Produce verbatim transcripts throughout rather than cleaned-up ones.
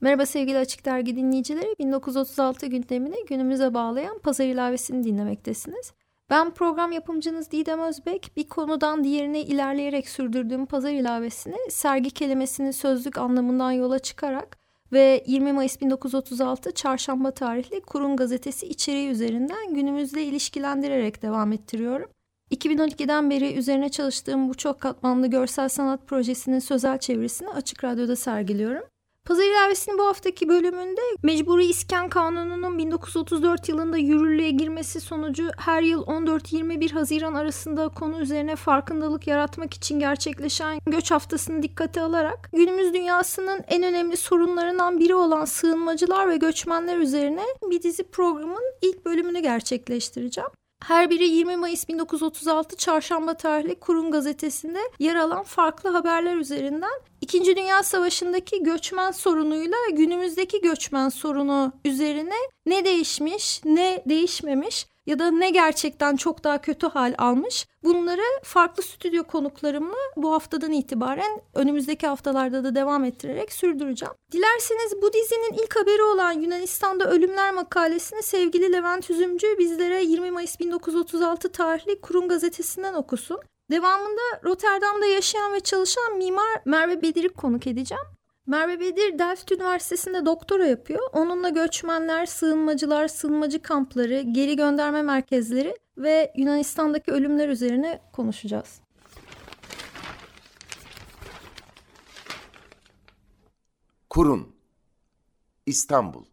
Merhaba sevgili Açık Dergi dinleyicileri. bin dokuz yüz otuz altı gündemine günümüze bağlayan Pazar ilavesini dinlemektesiniz. Ben program yapımcınız Didem Özbek, bir konudan diğerine ilerleyerek sürdürdüğüm pazar ilavesini sergi kelimesinin sözlük anlamından yola çıkarak ve yirmi Mayıs bin dokuz yüz otuz altı Çarşamba tarihli Kurun gazetesi içeriği üzerinden günümüzle ilişkilendirerek devam ettiriyorum. iki bin on ikiden beri üzerine çalıştığım bu çok katmanlı görsel sanat projesinin sözel çevirisini Açık Radyo'da sergiliyorum. Pazar ilavesinin bu haftaki bölümünde Mecburi İskan Kanunu'nun bin dokuz yüz otuz dört yılında yürürlüğe girmesi sonucu her yıl on dört yirmi bir Haziran arasında konu üzerine farkındalık yaratmak için gerçekleşen göç haftasını dikkate alarak günümüz dünyasının en önemli sorunlarından biri olan sığınmacılar ve göçmenler üzerine bir dizi programın ilk bölümünü gerçekleştireceğim. Her biri yirmi Mayıs bin dokuz yüz otuz altı Çarşamba tarihli Kurun gazetesinde yer alan farklı haberler üzerinden İkinci Dünya Savaşı'ndaki göçmen sorunuyla günümüzdeki göçmen sorunu üzerine ne değişmiş, ne değişmemiş ya da ne gerçekten çok daha kötü hal almış, bunları farklı stüdyo konuklarımla bu haftadan itibaren önümüzdeki haftalarda da devam ettirerek sürdüreceğim. Dilerseniz bu dizinin ilk haberi olan Yunanistan'da Ölümler makalesini sevgili Levent Üzümcü bizlere yirmi Mayıs bin dokuz yüz otuz altı tarihli Kurun gazetesinden okusun. Devamında Rotterdam'da yaşayan ve çalışan mimar Merve Bedir'i konuk edeceğim. Merve Bedir, Delft Üniversitesi'nde doktora yapıyor. Onunla göçmenler, sığınmacılar, sığınmacı kampları, geri gönderme merkezleri ve Yunanistan'daki ölümler üzerine konuşacağız. Kurun, İstanbul,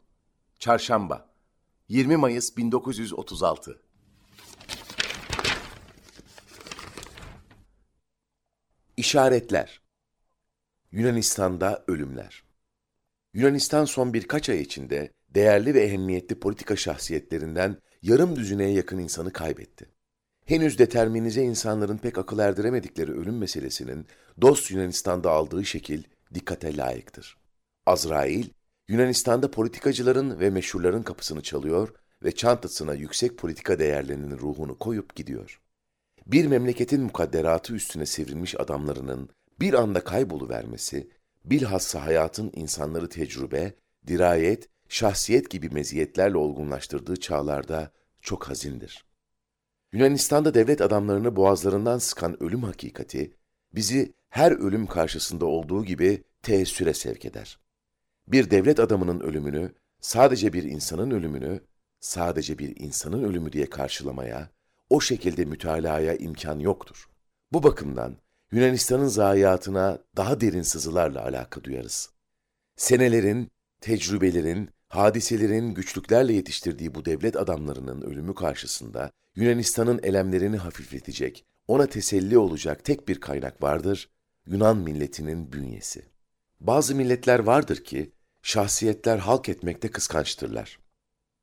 Çarşamba, yirmi Mayıs bin dokuz yüz otuz altı. İşaretler. Yunanistan'da ölümler. Yunanistan son birkaç ay içinde değerli ve ehemmiyetli politika şahsiyetlerinden yarım düzineye yakın insanı kaybetti. Henüz determinize insanların pek akıl erdiremedikleri ölüm meselesinin dost Yunanistan'da aldığı şekil dikkate layıktır. Azrail, Yunanistan'da politikacıların ve meşhurların kapısını çalıyor ve çantasına yüksek politika değerlerinin ruhunu koyup gidiyor. Bir memleketin mukadderatı üstüne sivrilmiş adamlarının bir anda kayboluvermesi, bilhassa hayatın insanları tecrübe, dirayet, şahsiyet gibi meziyetlerle olgunlaştırdığı çağlarda çok hazindir. Yunanistan'da devlet adamlarını boğazlarından sıkan ölüm hakikati, bizi her ölüm karşısında olduğu gibi teessüre sevk eder. Bir devlet adamının ölümünü, sadece bir insanın ölümünü, sadece bir insanın ölümü diye karşılamaya, o şekilde mütalaaya imkan yoktur. Bu bakımdan Yunanistan'ın zayiatına daha derin sızılarla alaka duyarız. Senelerin, tecrübelerin, hadiselerin güçlüklerle yetiştirdiği bu devlet adamlarının ölümü karşısında Yunanistan'ın elemlerini hafifletecek, ona teselli olacak tek bir kaynak vardır, Yunan milletinin bünyesi. Bazı milletler vardır ki şahsiyetler halk etmekte kıskançtırlar.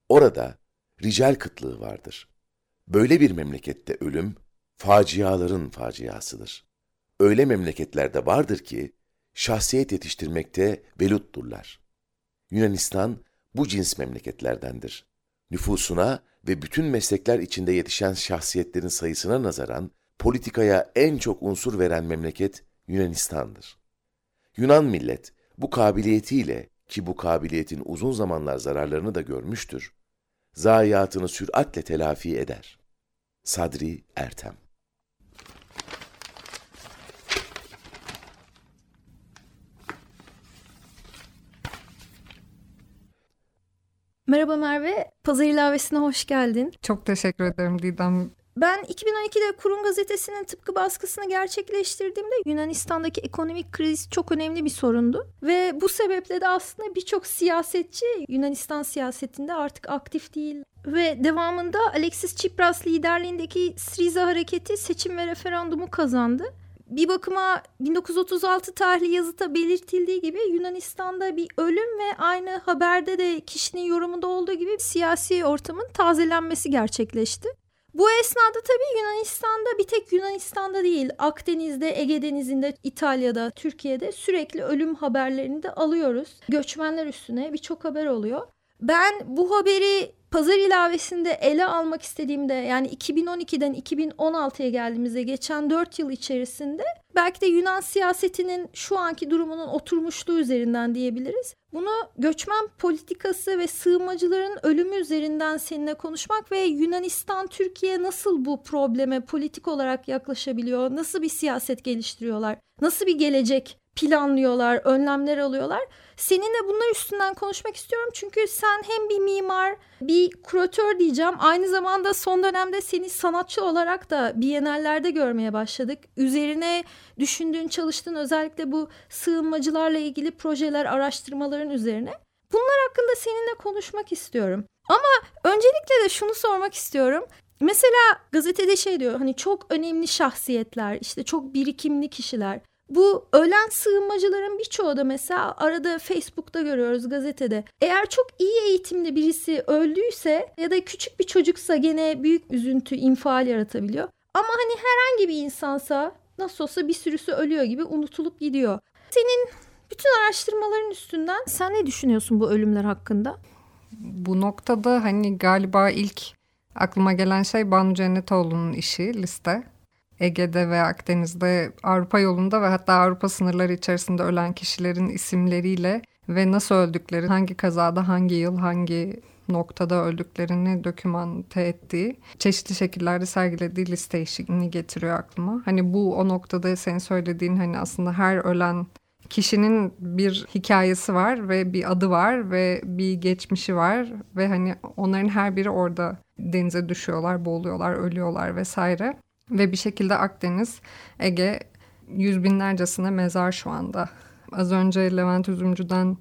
Orada rical kıtlığı vardır. Böyle bir memlekette ölüm, faciaların faciasıdır. Öyle memleketlerde vardır ki, şahsiyet yetiştirmekte velutturlar. Yunanistan, bu cins memleketlerdendir. Nüfusuna ve bütün meslekler içinde yetişen şahsiyetlerin sayısına nazaran, politikaya en çok unsur veren memleket Yunanistan'dır. Yunan millet, bu kabiliyetiyle, ki bu kabiliyetin uzun zamanlar zararlarını da görmüştür, zayiatını süratle telafi eder. Sadri Ertem. Merhaba Merve, Pazar ilavesine hoş geldin. Çok teşekkür ederim Didem. Ben iki bin on ikide Kurun gazetesinin tıpkı baskısını gerçekleştirdiğimde Yunanistan'daki ekonomik kriz çok önemli bir sorundu. Ve bu sebeple de aslında birçok siyasetçi Yunanistan siyasetinde artık aktif değil. Ve devamında Alexis Tsipras liderliğindeki Syriza hareketi seçim ve referandumu kazandı. bir bakıma bin dokuz yüz otuz altı tarihli yazıda belirtildiği gibi Yunanistan'da bir ölüm ve aynı haberde de kişinin yorumunda olduğu gibi siyasi ortamın tazelenmesi gerçekleşti. Bu esnada tabii Yunanistan'da, bir tek Yunanistan'da değil, Akdeniz'de, Ege Denizi'nde, İtalya'da, Türkiye'de sürekli ölüm haberlerini de alıyoruz. Göçmenler üstüne birçok haber oluyor. Ben bu haberi pazar ilavesinde ele almak istediğimde, yani iki bin on ikiden iki bin on altıya geldiğimizde, geçen dört yıl içerisinde belki de Yunan siyasetinin şu anki durumunun oturmuşluğu üzerinden diyebiliriz. Bunu göçmen politikası ve sığınmacıların ölümü üzerinden seninle konuşmak ve Yunanistan, Türkiye nasıl bu probleme politik olarak yaklaşabiliyor, nasıl bir siyaset geliştiriyorlar, nasıl bir gelecek planlıyorlar, önlemler alıyorlar. Seninle bunlar üstünden konuşmak istiyorum çünkü sen hem bir mimar, bir küratör diyeceğim. Aynı zamanda son dönemde seni sanatçı olarak da bienallerde görmeye başladık. Üzerine düşündüğün, çalıştığın özellikle bu sığınmacılarla ilgili projeler, araştırmaların üzerine. Bunlar hakkında seninle konuşmak istiyorum. Ama öncelikle de şunu sormak istiyorum. Mesela gazetede şey diyor, hani çok önemli şahsiyetler, işte çok birikimli kişiler. Bu ölen sığınmacıların birçoğu da mesela arada Facebook'ta görüyoruz, gazetede. Eğer çok iyi eğitimli birisi öldüyse ya da küçük bir çocuksa gene büyük üzüntü, infial yaratabiliyor. Ama hani herhangi bir insansa nasıl olsa bir sürüsü ölüyor gibi unutulup gidiyor. Senin bütün araştırmaların üstünden sen ne düşünüyorsun bu ölümler hakkında? Bu noktada hani galiba ilk aklıma gelen şey Banu Cennetoğlu'nun işi, liste. Ege'de ve Akdeniz'de, Avrupa yolunda ve hatta Avrupa sınırları içerisinde ölen kişilerin isimleriyle ve nasıl öldükleri, hangi kazada, hangi yıl, hangi noktada öldüklerini dokümante ettiği, çeşitli şekillerde sergilediği liste işini getiriyor aklıma. Hani bu o noktada senin söylediğin, hani aslında her ölen kişinin bir hikayesi var ve bir adı var ve bir geçmişi var ve hani onların her biri orada denize düşüyorlar, boğuluyorlar, ölüyorlar vesaire. Ve bir şekilde Akdeniz, Ege yüz binlercesine mezar şu anda. Az önce Levent Üzümcü'den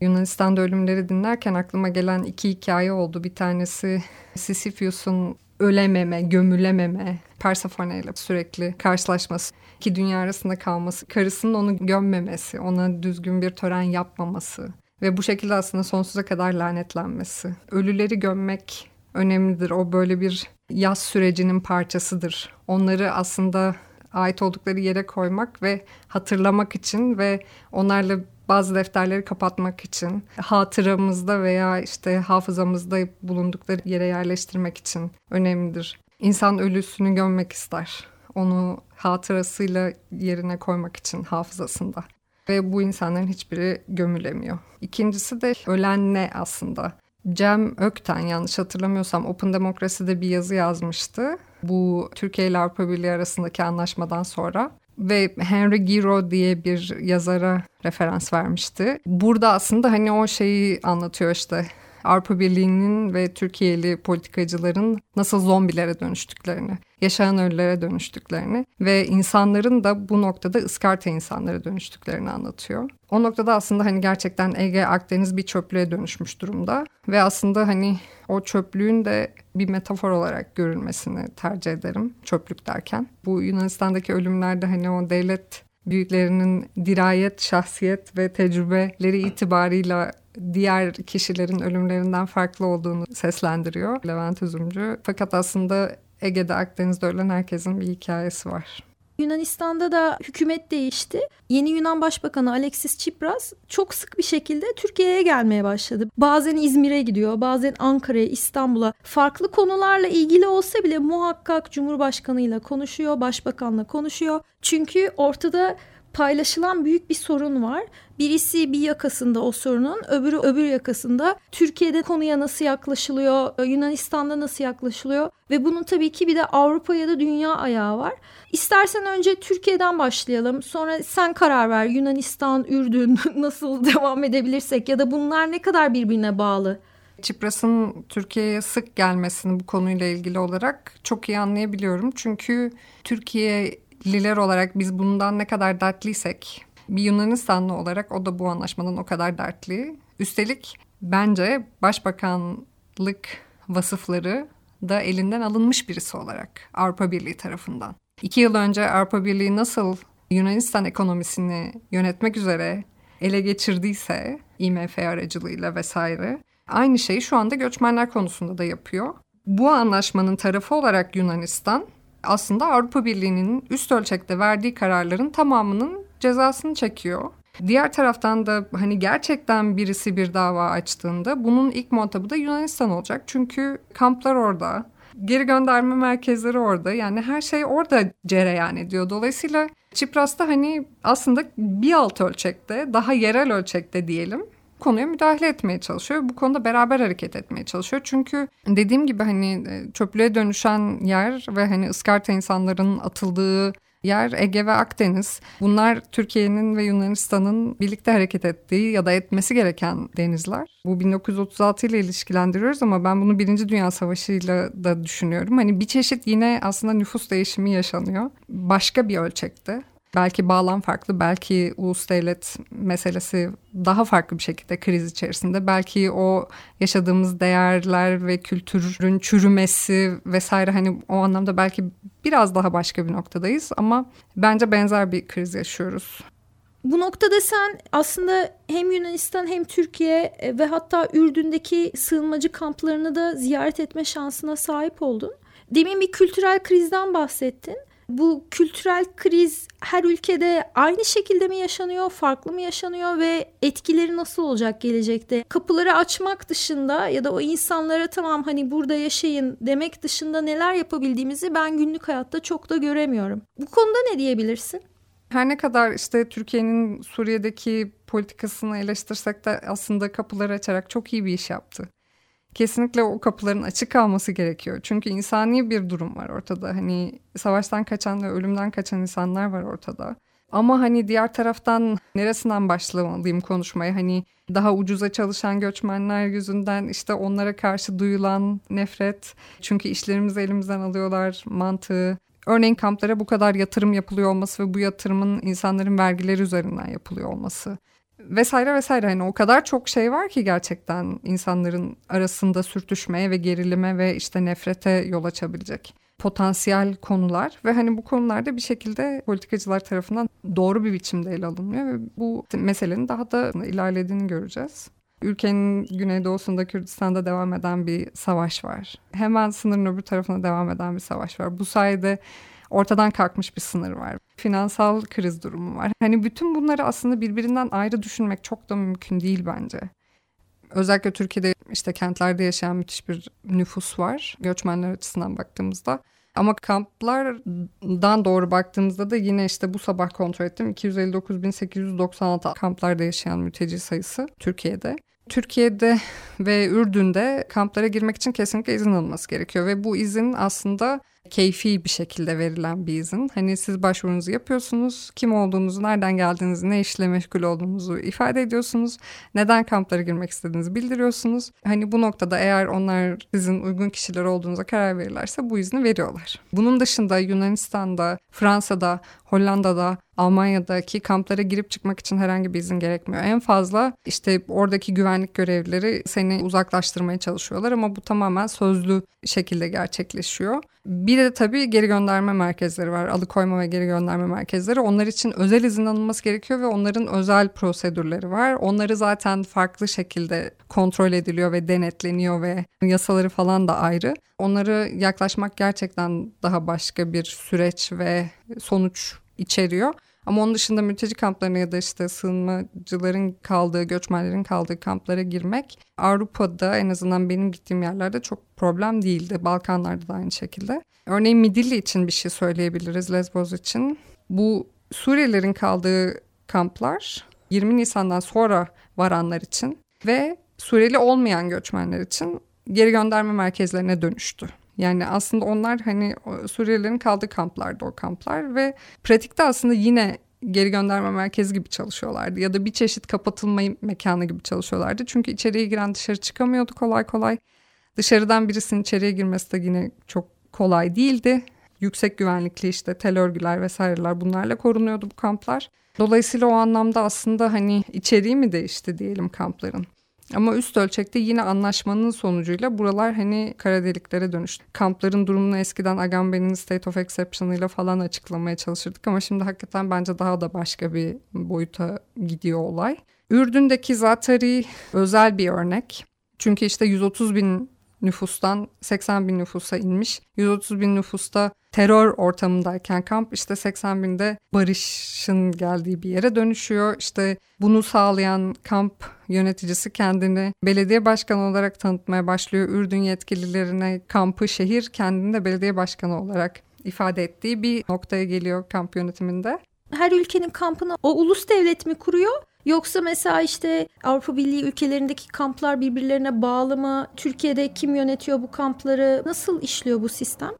Yunanistan'da ölümleri dinlerken aklıma gelen iki hikaye oldu. Bir tanesi Sisypheus'un ölememe, gömülememe, Persephone ile sürekli karşılaşması, iki dünya arasında kalması, karısının onu gömmemesi, ona düzgün bir tören yapmaması ve bu şekilde aslında sonsuza kadar lanetlenmesi. Ölüleri gömmek önemlidir. O böyle bir yaz sürecinin parçasıdır. Onları aslında ait oldukları yere koymak ve hatırlamak için ve onlarla bazı defterleri kapatmak için, hatıramızda veya işte hafızamızda bulundukları yere yerleştirmek için önemlidir. İnsan ölüsünü gömmek ister. Onu hatırasıyla yerine koymak için hafızasında. Ve bu insanların hiçbiri gömülemiyor. İkincisi de ölen ne aslında? Cem Ökten, yanlış hatırlamıyorsam Open Democracy'de bir yazı yazmıştı. Bu Türkiye ile Avrupa Birliği arasındaki anlaşmadan sonra ve Henry Giro diye bir yazara referans vermişti. Burada aslında hani o şeyi anlatıyor işte. Avrupa Birliği'nin ve Türkiye'li politikacıların nasıl zombilere dönüştüklerini, yaşayan ölülere dönüştüklerini ve insanların da bu noktada ıskarta insanlara dönüştüklerini anlatıyor. O noktada aslında hani gerçekten Ege, Akdeniz bir çöplüğe dönüşmüş durumda ve aslında hani o çöplüğün de bir metafor olarak görülmesini tercih ederim çöplük derken. Bu Yunanistan'daki ölümlerde hani o devlet büyüklerinin dirayet, şahsiyet ve tecrübeleri itibarıyla diğer kişilerin ölümlerinden farklı olduğunu seslendiriyor Levent Üzümcü. Fakat aslında Ege'de, Akdeniz'de ölen herkesin bir hikayesi var. Yunanistan'da da hükümet değişti. Yeni Yunan Başbakanı Alexis Tsipras çok sık bir şekilde Türkiye'ye gelmeye başladı. Bazen İzmir'e gidiyor, bazen Ankara'ya, İstanbul'a. Farklı konularla ilgili olsa bile muhakkak Cumhurbaşkanı'yla konuşuyor, Başbakan'la konuşuyor. Çünkü ortada paylaşılan büyük bir sorun var. Birisi bir yakasında o sorunun, öbürü öbür yakasında. Türkiye'de konuya nasıl yaklaşılıyor, Yunanistan'da nasıl yaklaşılıyor ve bunun tabii ki bir de Avrupa ya da dünya ayağı var. İstersen önce Türkiye'den başlayalım, sonra sen karar ver, Yunanistan, Ürdün nasıl devam edebilirsek ya da bunlar ne kadar birbirine bağlı. Tsipras'ın Türkiye'ye sık gelmesini bu konuyla ilgili olarak çok iyi anlayabiliyorum çünkü Türkiye Liler olarak biz bundan ne kadar dertliysek, bir Yunanistanlı olarak o da bu anlaşmadan o kadar dertli. Üstelik bence başbakanlık vasıfları da elinden alınmış birisi olarak Avrupa Birliği tarafından. İki yıl önce Avrupa Birliği nasıl Yunanistan ekonomisini yönetmek üzere ele geçirdiyse I M F aracılığıyla vesaire, aynı şeyi şu anda göçmenler konusunda da yapıyor. Bu anlaşmanın tarafı olarak Yunanistan aslında Avrupa Birliği'nin üst ölçekte verdiği kararların tamamının cezasını çekiyor. Diğer taraftan da hani gerçekten birisi bir dava açtığında bunun ilk muhatabı da Yunanistan olacak. Çünkü kamplar orada, geri gönderme merkezleri orada, yani her şey orada cereyan ediyor. Dolayısıyla Tsipras da hani aslında bir alt ölçekte, daha yerel ölçekte diyelim, konuya müdahale etmeye çalışıyor. Bu konuda beraber hareket etmeye çalışıyor. Çünkü dediğim gibi hani çöplüğe dönüşen yer ve hani ıskarta insanların atıldığı yer Ege ve Akdeniz. Bunlar Türkiye'nin ve Yunanistan'ın birlikte hareket ettiği ya da etmesi gereken denizler. Bu bin dokuz yüz otuz altı ile ilişkilendiriyoruz ama ben bunu Birinci Dünya Savaşı ile de düşünüyorum. Hani bir çeşit yine aslında nüfus değişimi yaşanıyor. Başka bir ölçekte. Belki bağlam farklı, belki ulus devlet meselesi daha farklı bir şekilde kriz içerisinde. Belki o yaşadığımız değerler ve kültürün çürümesi vesaire, hani o anlamda belki biraz daha başka bir noktadayız ama bence benzer bir kriz yaşıyoruz. Bu noktada sen aslında hem Yunanistan hem Türkiye ve hatta Ürdün'deki sığınmacı kamplarını da ziyaret etme şansına sahip oldun. Demin bir kültürel krizden bahsettin. Bu kültürel kriz her ülkede aynı şekilde mi yaşanıyor, farklı mı yaşanıyor ve etkileri nasıl olacak gelecekte? Kapıları açmak dışında ya da o insanlara tamam hani burada yaşayın demek dışında neler yapabildiğimizi ben günlük hayatta çok da göremiyorum. Bu konuda ne diyebilirsin? Her ne kadar işte Türkiye'nin Suriye'deki politikasını eleştirsek de aslında kapıları açarak çok iyi bir iş yaptı. Kesinlikle o kapıların açık kalması gerekiyor. Çünkü insani bir durum var ortada. Hani savaştan kaçan ve ölümden kaçan insanlar var ortada. Ama hani diğer taraftan neresinden başlamalıyım konuşmaya? Hani daha ucuza çalışan göçmenler yüzünden işte onlara karşı duyulan nefret. Çünkü işlerimizi elimizden alıyorlar mantığı. Örneğin kamplara bu kadar yatırım yapılıyor olması ve bu yatırımın insanların vergileri üzerinden yapılıyor olması. Vesaire vesaire, hani o kadar çok şey var ki gerçekten insanların arasında sürtüşmeye ve gerilime ve işte nefrete yol açabilecek potansiyel konular ve hani bu konularda bir şekilde politikacılar tarafından doğru bir biçimde ele alınmıyor ve bu meselenin daha da ilerlediğini göreceğiz. Ülkenin güneydoğusunda Kürdistan'da devam eden bir savaş var. Hemen sınırın öbür tarafına devam eden bir savaş var. Bu sayede ortadan kalkmış bir sınır var. Finansal kriz durumu var. Hani bütün bunları aslında birbirinden ayrı düşünmek çok da mümkün değil bence. Özellikle Türkiye'de işte kentlerde yaşayan müthiş bir nüfus var göçmenler açısından baktığımızda. Ama kamplardan doğru baktığımızda da yine işte bu sabah kontrol ettim. iki yüz elli dokuz bin sekiz yüz doksan altı kamplarda yaşayan mülteci sayısı Türkiye'de. Türkiye'de ve Ürdün'de kamplara girmek için kesinlikle izin alınması gerekiyor. Ve bu izin aslında keyfi bir şekilde verilen bir izin. Hani siz başvurunuzu yapıyorsunuz, kim olduğunuzu, nereden geldiğinizi, ne işle meşgul olduğunuzu ifade ediyorsunuz. Neden kamplara girmek istediğinizi bildiriyorsunuz. Hani bu noktada eğer onlar sizin uygun kişiler olduğunuza karar verirlerse bu izni veriyorlar. Bunun dışında Yunanistan'da, Fransa'da, Hollanda'da, Almanya'daki kamplara girip çıkmak için herhangi bir izin gerekmiyor. En fazla işte oradaki güvenlik görevlileri seni uzaklaştırmaya çalışıyorlar ama bu tamamen sözlü şekilde gerçekleşiyor. Bir de tabii geri gönderme merkezleri var. Alıkoyma ve geri gönderme merkezleri. Onlar için özel izin alınması gerekiyor ve onların özel prosedürleri var. Onları zaten farklı şekilde kontrol ediliyor ve denetleniyor ve yasaları falan da ayrı. Onlara yaklaşmak gerçekten daha başka bir süreç ve sonuç içeriyor. Ama onun dışında mülteci kamplarına ya da işte sığınmacıların kaldığı, göçmenlerin kaldığı kamplara girmek Avrupa'da en azından benim gittiğim yerlerde çok problem değildi. Balkanlarda da aynı şekilde. Örneğin Midilli için bir şey söyleyebiliriz, Lesbos için. Bu Suriyelilerin kaldığı kamplar yirmi Nisan'dan sonra varanlar için ve Suriyeli olmayan göçmenler için geri gönderme merkezlerine dönüştü. Yani aslında onlar hani Suriyelilerin kaldığı kamplarda o kamplar ve pratikte aslında yine geri gönderme merkezi gibi çalışıyorlardı. Ya da bir çeşit kapatılma mekanı gibi çalışıyorlardı. Çünkü içeriye giren dışarı çıkamıyordu kolay kolay. Dışarıdan birisinin içeriye girmesi de yine çok kolay değildi. Yüksek güvenlikli işte tel örgüler vesaireler, bunlarla korunuyordu bu kamplar. Dolayısıyla o anlamda aslında hani içeriği mi değişti diyelim kampların. Ama üst ölçekte yine anlaşmanın sonucuyla buralar hani kara deliklere dönüştü. Kampların durumunu eskiden Agamben'in State of Exception'ıyla falan açıklamaya çalışırdık ama şimdi hakikaten bence daha da başka bir boyuta gidiyor olay. Ürdün'deki Zaatari özel bir örnek. Çünkü işte yüz otuz bin nüfustan seksen bin nüfusa inmiş. yüz otuz bin nüfusta terör ortamındayken kamp işte seksen binde barışın geldiği bir yere dönüşüyor. İşte bunu sağlayan kamp yöneticisi kendini belediye başkanı olarak tanıtmaya başlıyor. Ürdün yetkililerine kampı şehir kendini de belediye başkanı olarak ifade ettiği bir noktaya geliyor kamp yönetiminde. Her ülkenin kampını o ulus devlet mi kuruyor? Yoksa mesela işte Avrupa Birliği ülkelerindeki kamplar birbirlerine bağlı mı? Türkiye'de kim yönetiyor bu kampları? Nasıl işliyor bu sistem?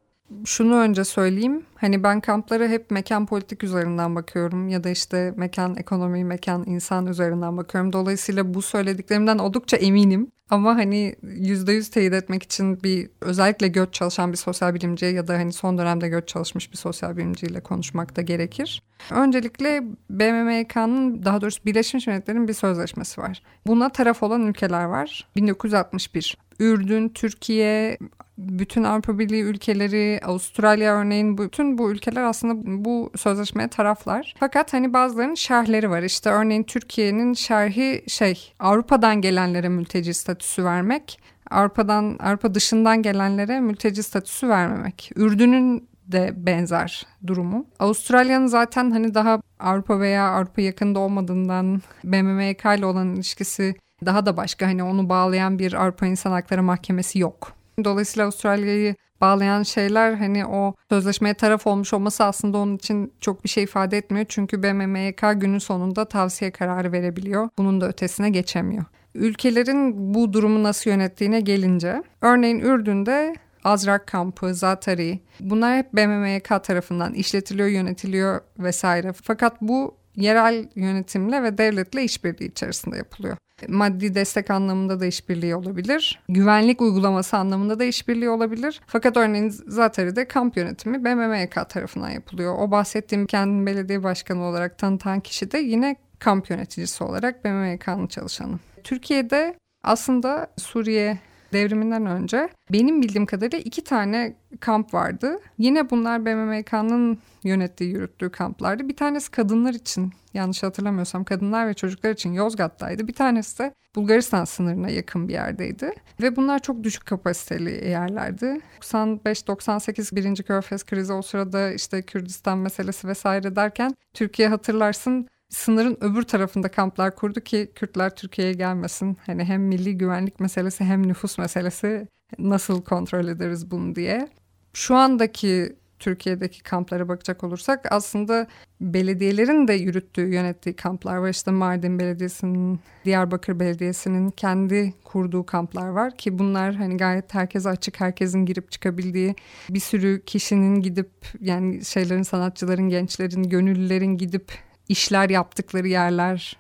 Şunu önce söyleyeyim. Hani ben kamplara hep mekan politik üzerinden bakıyorum ya da işte mekan ekonomi, mekan insan üzerinden bakıyorum. Dolayısıyla bu söylediklerimden oldukça eminim. Ama hani yüzde yüz teyit etmek için bir özellikle göç çalışan bir sosyal bilimciye ya da hani son dönemde göç çalışmış bir sosyal bilimciyle konuşmak da gerekir. Öncelikle B M M K'nın daha doğrusu Birleşmiş Milletler'in bir sözleşmesi var. Buna taraf olan ülkeler var. bin dokuz yüz altmış bir. Ürdün, Türkiye, bütün Avrupa Birliği ülkeleri, Avustralya örneğin bütün bu ülkeler aslında bu sözleşmeye taraflar. Fakat hani bazılarının şerhleri var. İşte örneğin Türkiye'nin şerhi şey Avrupa'dan gelenlere mülteci statüsü vermek, Avrupa'dan Avrupa dışından gelenlere mülteci statüsü vermemek. Ürdün'ün de benzer durumu. Avustralya'nın zaten hani daha Avrupa veya Avrupa yakında olmadığından B M M K ile olan ilişkisi daha da başka, hani onu bağlayan bir Avrupa İnsan Hakları Mahkemesi yok. Dolayısıyla Avustralya'yı bağlayan şeyler hani o sözleşmeye taraf olmuş olması aslında onun için çok bir şey ifade etmiyor. Çünkü B M M K günün sonunda tavsiye kararı verebiliyor. Bunun da ötesine geçemiyor. Ülkelerin bu durumu nasıl yönettiğine gelince örneğin Ürdün'de Azrak kampı, Zaatari bunlar hep B M M K tarafından işletiliyor, yönetiliyor vesaire. Fakat bu yerel yönetimle ve devletle işbirliği içerisinde yapılıyor. Maddi destek anlamında da işbirliği olabilir. Güvenlik uygulaması anlamında da işbirliği olabilir. Fakat örneğin Zaatari'de kamp yönetimi B M M K tarafından yapılıyor. O bahsettiğim kendini belediye başkanı olarak tanıtan kişi de yine kamp yöneticisi olarak B M M K'nın çalışanı. Türkiye'de aslında Suriye devriminden önce benim bildiğim kadarıyla iki tane kamp vardı. Yine bunlar B M M K'nın yönettiği, yürüttüğü kamplardı. Bir tanesi kadınlar için, yanlış hatırlamıyorsam kadınlar ve çocuklar için Yozgat'taydı. Bir tanesi de Bulgaristan sınırına yakın bir yerdeydi. Ve bunlar çok düşük kapasiteli yerlerdi. doksan beş doksan sekiz birinci Körfez krizi o sırada işte Kürdistan meselesi vesaire derken Türkiye hatırlarsın sınırın öbür tarafında kamplar kurdu ki Kürtler Türkiye'ye gelmesin. Hani hem milli güvenlik meselesi hem nüfus meselesi nasıl kontrol ederiz bunu diye. Şu andaki Türkiye'deki kamplara bakacak olursak aslında belediyelerin de yürüttüğü, yönettiği kamplar var. İşte Mardin Belediyesi'nin, Diyarbakır Belediyesi'nin kendi kurduğu kamplar var ki bunlar hani gayet herkese açık, herkesin girip çıkabildiği, bir sürü kişinin gidip yani şeylerin, sanatçıların, gençlerin, gönüllülerin gidip işler yaptıkları yerler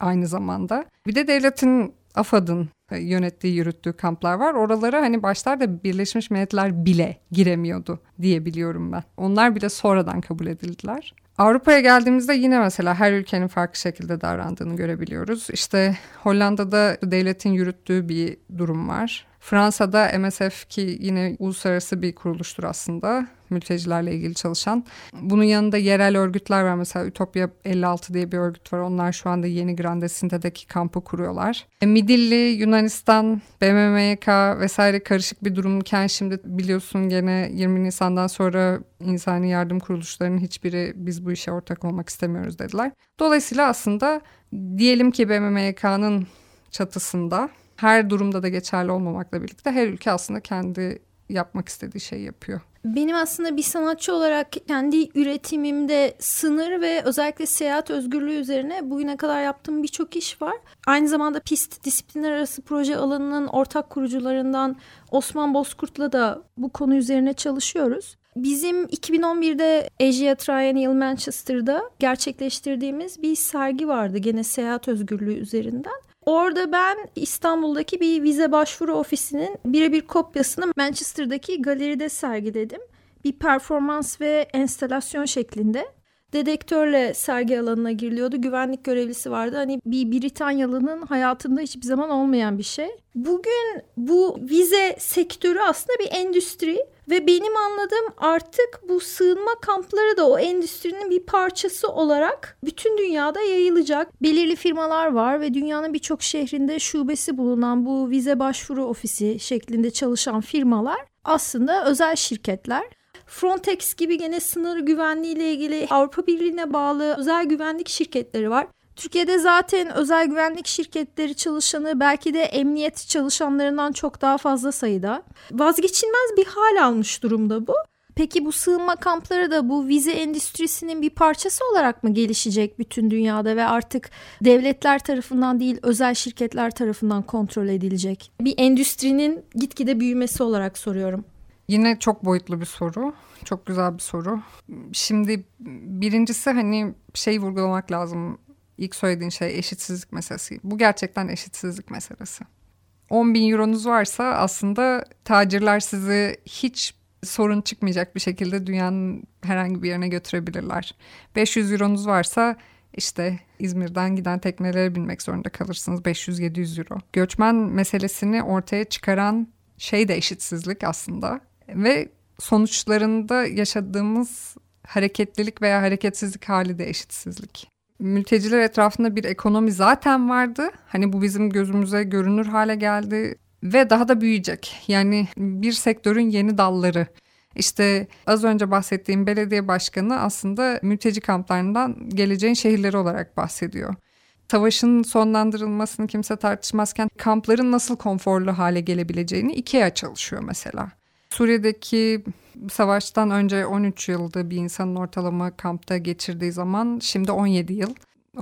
aynı zamanda. Bir de devletin, AFAD'ın yönettiği, yürüttüğü kamplar var. Oralara hani başlarda Birleşmiş Milletler bile giremiyordu diye biliyorum ben. Onlar bile sonradan kabul edildiler. Avrupa'ya geldiğimizde yine mesela her ülkenin farklı şekilde davrandığını görebiliyoruz. İşte Hollanda'da devletin yürüttüğü bir durum var. Fransa'da M S F ki yine uluslararası bir kuruluştur aslında mültecilerle ilgili çalışan. Bunun yanında yerel örgütler var. Mesela Ütopya elli altı diye bir örgüt var. Onlar şu anda Yeni Grandesinte'deki kampı kuruyorlar. Midilli, Yunanistan, B M M K vesaire karışık bir durumken şimdi biliyorsun gene yirmi Nisan'dan sonra insani yardım kuruluşlarının hiçbiri biz bu işe ortak olmak istemiyoruz dediler. Dolayısıyla aslında diyelim ki B M M K'nın çatısında her durumda da geçerli olmamakla birlikte her ülke aslında kendi yapmak istediği şeyi yapıyor. Benim aslında bir sanatçı olarak kendi üretimimde sınır ve özellikle seyahat özgürlüğü üzerine bugüne kadar yaptığım birçok iş var. Aynı zamanda P İ S T disiplinler arası proje alanının ortak kurucularından Osman Bozkurt'la da bu konu üzerine çalışıyoruz. Bizim iki bin on birde Asia Triennial Manchester'da gerçekleştirdiğimiz bir sergi vardı gene seyahat özgürlüğü üzerinden. Orada ben İstanbul'daki bir vize başvuru ofisinin birebir kopyasını Manchester'daki galeride sergiledim. Bir performans ve enstalasyon şeklinde. dedektörle sergi alanına giriliyordu. Güvenlik görevlisi vardı. Hani bir Britanyalı'nın hayatında hiçbir zaman olmayan bir şey. Bugün bu vize sektörü aslında bir endüstri. Ve benim anladığım artık bu sığınma kampları da o endüstrinin bir parçası olarak bütün dünyada yayılacak. Belirli firmalar var ve dünyanın birçok şehrinde şubesi bulunan bu vize başvuru ofisi şeklinde çalışan firmalar aslında özel şirketler. Frontex gibi gene sınır güvenliğiyle ilgili Avrupa Birliği'ne bağlı özel güvenlik şirketleri var. Türkiye'de zaten özel güvenlik şirketleri çalışanı belki de emniyet çalışanlarından çok daha fazla sayıda. Vazgeçilmez bir hal almış durumda bu. Peki bu sığınma kampları da bu vize endüstrisinin bir parçası olarak mı gelişecek bütün dünyada ve artık devletler tarafından değil özel şirketler tarafından kontrol edilecek? Bir endüstrinin gitgide büyümesi olarak soruyorum. Yine çok boyutlu bir soru. Çok güzel bir soru. Şimdi birincisi hani şey vurgulamak lazım. İlk söylediğin şey eşitsizlik meselesi. Bu gerçekten eşitsizlik meselesi. on bin euronuz varsa aslında tacirler sizi hiç sorun çıkmayacak bir şekilde dünyanın herhangi bir yerine götürebilirler. beş yüz euronuz varsa işte İzmir'den giden teknelere binmek zorunda kalırsınız. beş yüz yedi yüz euro. Göçmen meselesini ortaya çıkaran şey de eşitsizlik aslında. Ve sonuçlarında yaşadığımız hareketlilik veya hareketsizlik hali de eşitsizlik. Mülteciler etrafında bir ekonomi zaten vardı. Hani bu bizim gözümüze görünür hale geldi ve daha da büyüyecek. Yani bir sektörün yeni dalları. İşte az önce bahsettiğim belediye başkanı aslında mülteci kamplarından geleceğin şehirleri olarak bahsediyor. Savaşın sonlandırılmasını kimse tartışmazken kampların nasıl konforlu hale gelebileceğini IKEA çalışıyor mesela. Suriye'deki savaştan önce on üç yılda bir insanın ortalama kampta geçirdiği zaman şimdi on yedi yıl.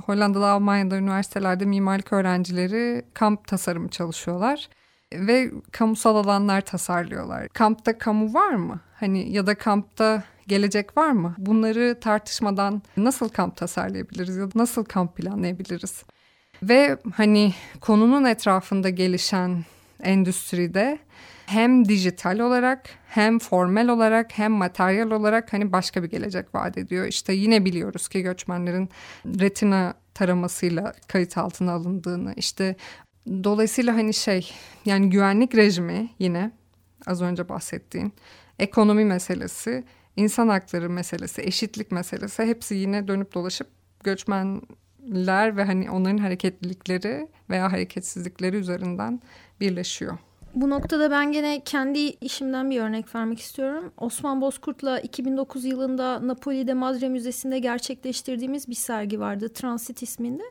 Hollanda'da, Almanya'da üniversitelerde mimarlık öğrencileri kamp tasarımı çalışıyorlar ve kamusal alanlar tasarlıyorlar. Kampta kamu var mı? Hani ya da kampta gelecek var mı? Bunları tartışmadan nasıl kamp tasarlayabiliriz ya da nasıl kamp planlayabiliriz? Ve hani konunun etrafında gelişen endüstride hem dijital olarak hem formal olarak hem materyal olarak hani başka bir gelecek vaat ediyor. İşte yine biliyoruz ki göçmenlerin retina taramasıyla kayıt altına alındığını. İşte dolayısıyla hani şey yani güvenlik rejimi yine az önce bahsettiğim ekonomi meselesi, insan hakları meselesi, eşitlik meselesi hepsi yine dönüp dolaşıp göçmenler ve hani onların hareketlilikleri veya hareketsizlikleri üzerinden birleşiyor. Bu noktada ben gene kendi işimden bir örnek vermek istiyorum. Osman Bozkurt'la iki bin dokuz yılında Napoli'de Madre Müzesi'nde gerçekleştirdiğimiz bir sergi vardı, Transit isminde.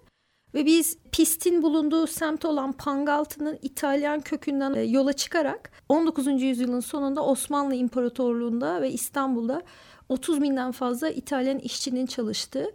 Ve biz pistin bulunduğu semt olan Pangaltı'nın İtalyan kökünden yola çıkarak on dokuzuncu yüzyılın sonunda Osmanlı İmparatorluğu'nda ve İstanbul'da otuz binden fazla İtalyan işçinin çalıştığı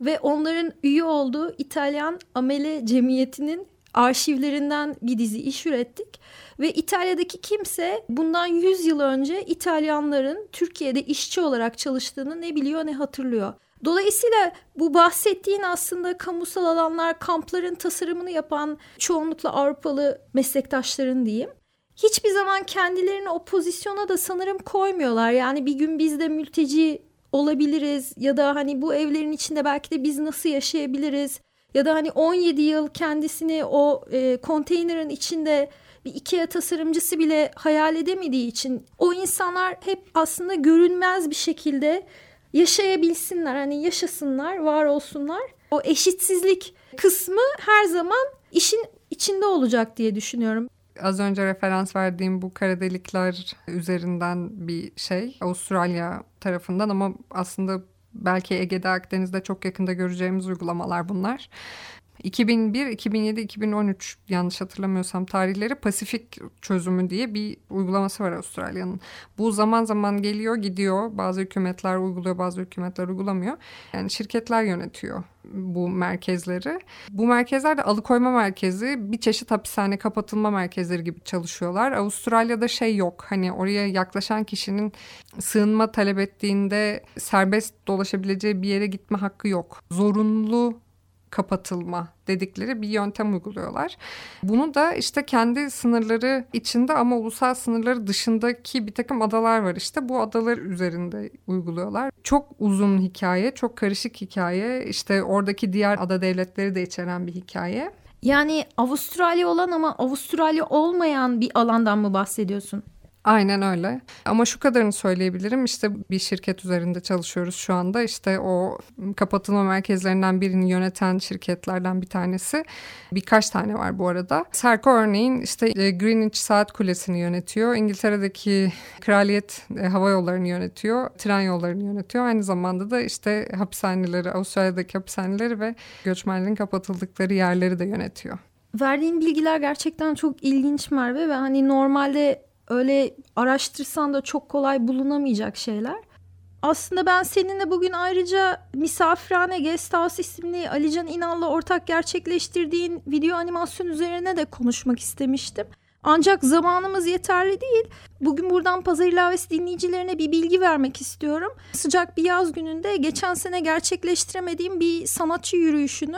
ve onların üye olduğu İtalyan Amele Cemiyeti'nin arşivlerinden bir dizi iş ürettik ve İtalya'daki kimse bundan yüz yıl önce İtalyanların Türkiye'de işçi olarak çalıştığını ne biliyor ne hatırlıyor. Dolayısıyla bu bahsettiğin aslında kamusal alanlar, kampların tasarımını yapan çoğunlukla Avrupalı meslektaşların diyeyim. Hiçbir zaman kendilerini o pozisyona da sanırım koymuyorlar. Yani bir gün biz de mülteci olabiliriz ya da hani bu evlerin içinde belki de biz nasıl yaşayabiliriz? Ya da hani on yedi yıl kendisini o e, konteynerin içinde bir IKEA tasarımcısı bile hayal edemediği için o insanlar hep aslında görünmez bir şekilde yaşayabilsinler, hani yaşasınlar, var olsunlar. O eşitsizlik kısmı her zaman işin içinde olacak diye düşünüyorum. Az önce referans verdiğim bu kara delikler üzerinden bir şey Avustralya tarafından ama aslında belki Ege'de, Akdeniz'de çok yakında göreceğimiz uygulamalar bunlar. iki bin bir, iki bin yedi, iki bin on üç yanlış hatırlamıyorsam tarihleri Pasifik çözümü diye bir uygulaması var Avustralya'nın. Bu zaman zaman geliyor, gidiyor. Bazı hükümetler uyguluyor, bazı hükümetler uygulamıyor. Yani şirketler yönetiyor bu merkezleri. Bu merkezler de alıkoyma merkezi, bir çeşit hapishane kapatılma merkezleri gibi çalışıyorlar. Avustralya'da şey yok. Hani oraya yaklaşan kişinin sığınma talep ettiğinde serbest dolaşabileceği bir yere gitme hakkı yok. Zorunlu kapatılma dedikleri bir yöntem uyguluyorlar. Bunu da işte kendi sınırları içinde ama ulusal sınırları dışındaki bir takım adalar var işte. Bu adalar üzerinde uyguluyorlar. Çok uzun hikaye, çok karışık hikaye. İşte oradaki diğer ada devletleri de içeren bir hikaye. Yani Avustralya olan ama Avustralya olmayan bir alandan mı bahsediyorsun? Aynen öyle. Ama şu kadarını söyleyebilirim. İşte bir şirket üzerinde çalışıyoruz şu anda. İşte o kapatılma merkezlerinden birini yöneten şirketlerden bir tanesi. Birkaç tane var bu arada. Serco örneğin işte Greenwich Saat Kulesi'ni yönetiyor. İngiltere'deki Kraliyet Hava Yolları'nı yönetiyor. Tren yollarını yönetiyor. Aynı zamanda da işte hapishaneleri, Avustralya'daki hapishaneleri ve göçmenlerin kapatıldıkları yerleri de yönetiyor. Verdiğin bilgiler gerçekten çok ilginç Merve ve hani normalde öyle araştırsan da çok kolay bulunamayacak şeyler. Aslında ben seninle bugün ayrıca Misafirhane Gest House isimli Alican İnal'la ortak gerçekleştirdiğin video animasyon üzerine de konuşmak istemiştim. Ancak zamanımız yeterli değil. Bugün buradan Pazar İlavesi dinleyicilerine bir bilgi vermek istiyorum. Sıcak bir yaz gününde geçen sene gerçekleştiremediğim bir sanatçı yürüyüşünü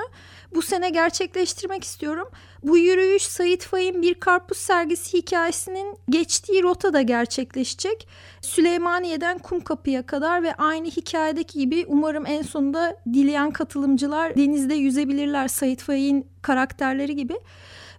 bu sene gerçekleştirmek istiyorum. Bu yürüyüş Sait Faik'in Bir Karpuz Sergisi hikayesinin geçtiği rotada gerçekleşecek. Süleymaniye'den Kumkapı'ya kadar ve aynı hikayedeki gibi umarım en sonunda dileyen katılımcılar denizde yüzebilirler Sait Faik'in karakterleri gibi.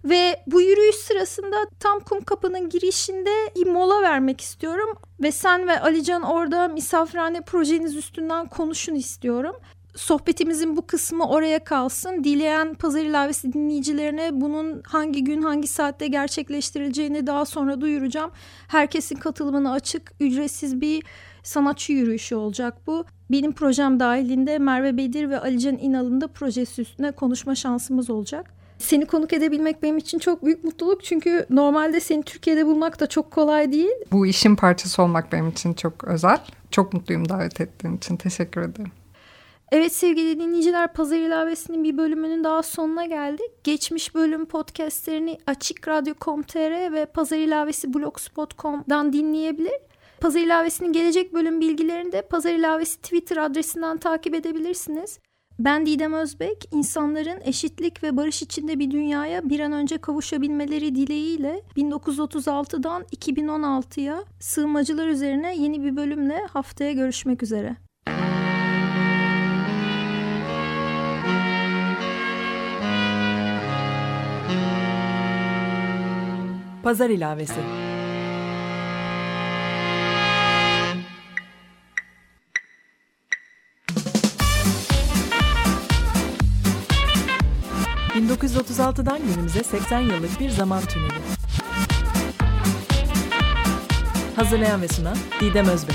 Ve bu yürüyüş sırasında tam Kumkapı'nın girişinde bir mola vermek istiyorum. Ve sen ve Alican orada misafirhane projeniz üstünden konuşun istiyorum. Sohbetimizin bu kısmı oraya kalsın. Dileyen Pazar İlavesi dinleyicilerine bunun hangi gün hangi saatte gerçekleştirileceğini daha sonra duyuracağım. Herkesin katılımına açık, ücretsiz bir sanatçı yürüyüşü olacak bu. Benim projem dahilinde Merve Bedir ve Alican İnal'ın da projesi üstüne konuşma şansımız olacak. Seni konuk edebilmek benim için çok büyük mutluluk. Çünkü normalde seni Türkiye'de bulmak da çok kolay değil. Bu işin parçası olmak benim için çok özel. Çok mutluyum davet ettiğin için. Teşekkür ederim. Evet sevgili dinleyiciler, Pazar İlavesi'nin bir bölümünün daha sonuna geldik. Geçmiş bölüm podcastlerini Açık Radyo nokta com nokta tr ve Pazar İlavesi blogspot nokta com'dan dinleyebilir. Pazar İlavesi'nin gelecek bölüm bilgilerini de Pazar İlavesi Twitter adresinden takip edebilirsiniz. Ben Didem Özbek, insanların eşitlik ve barış içinde bir dünyaya bir an önce kavuşabilmeleri dileğiyle bin dokuz yüz otuz altıdan iki bin on altıya sığınmacılar üzerine yeni bir bölümle haftaya görüşmek üzere. Pazar İlavesi. bin dokuz yüz otuz altıdan günümüze seksen yıllık bir zaman tüneli. Hazırlayan ve sunan Didem Özbek.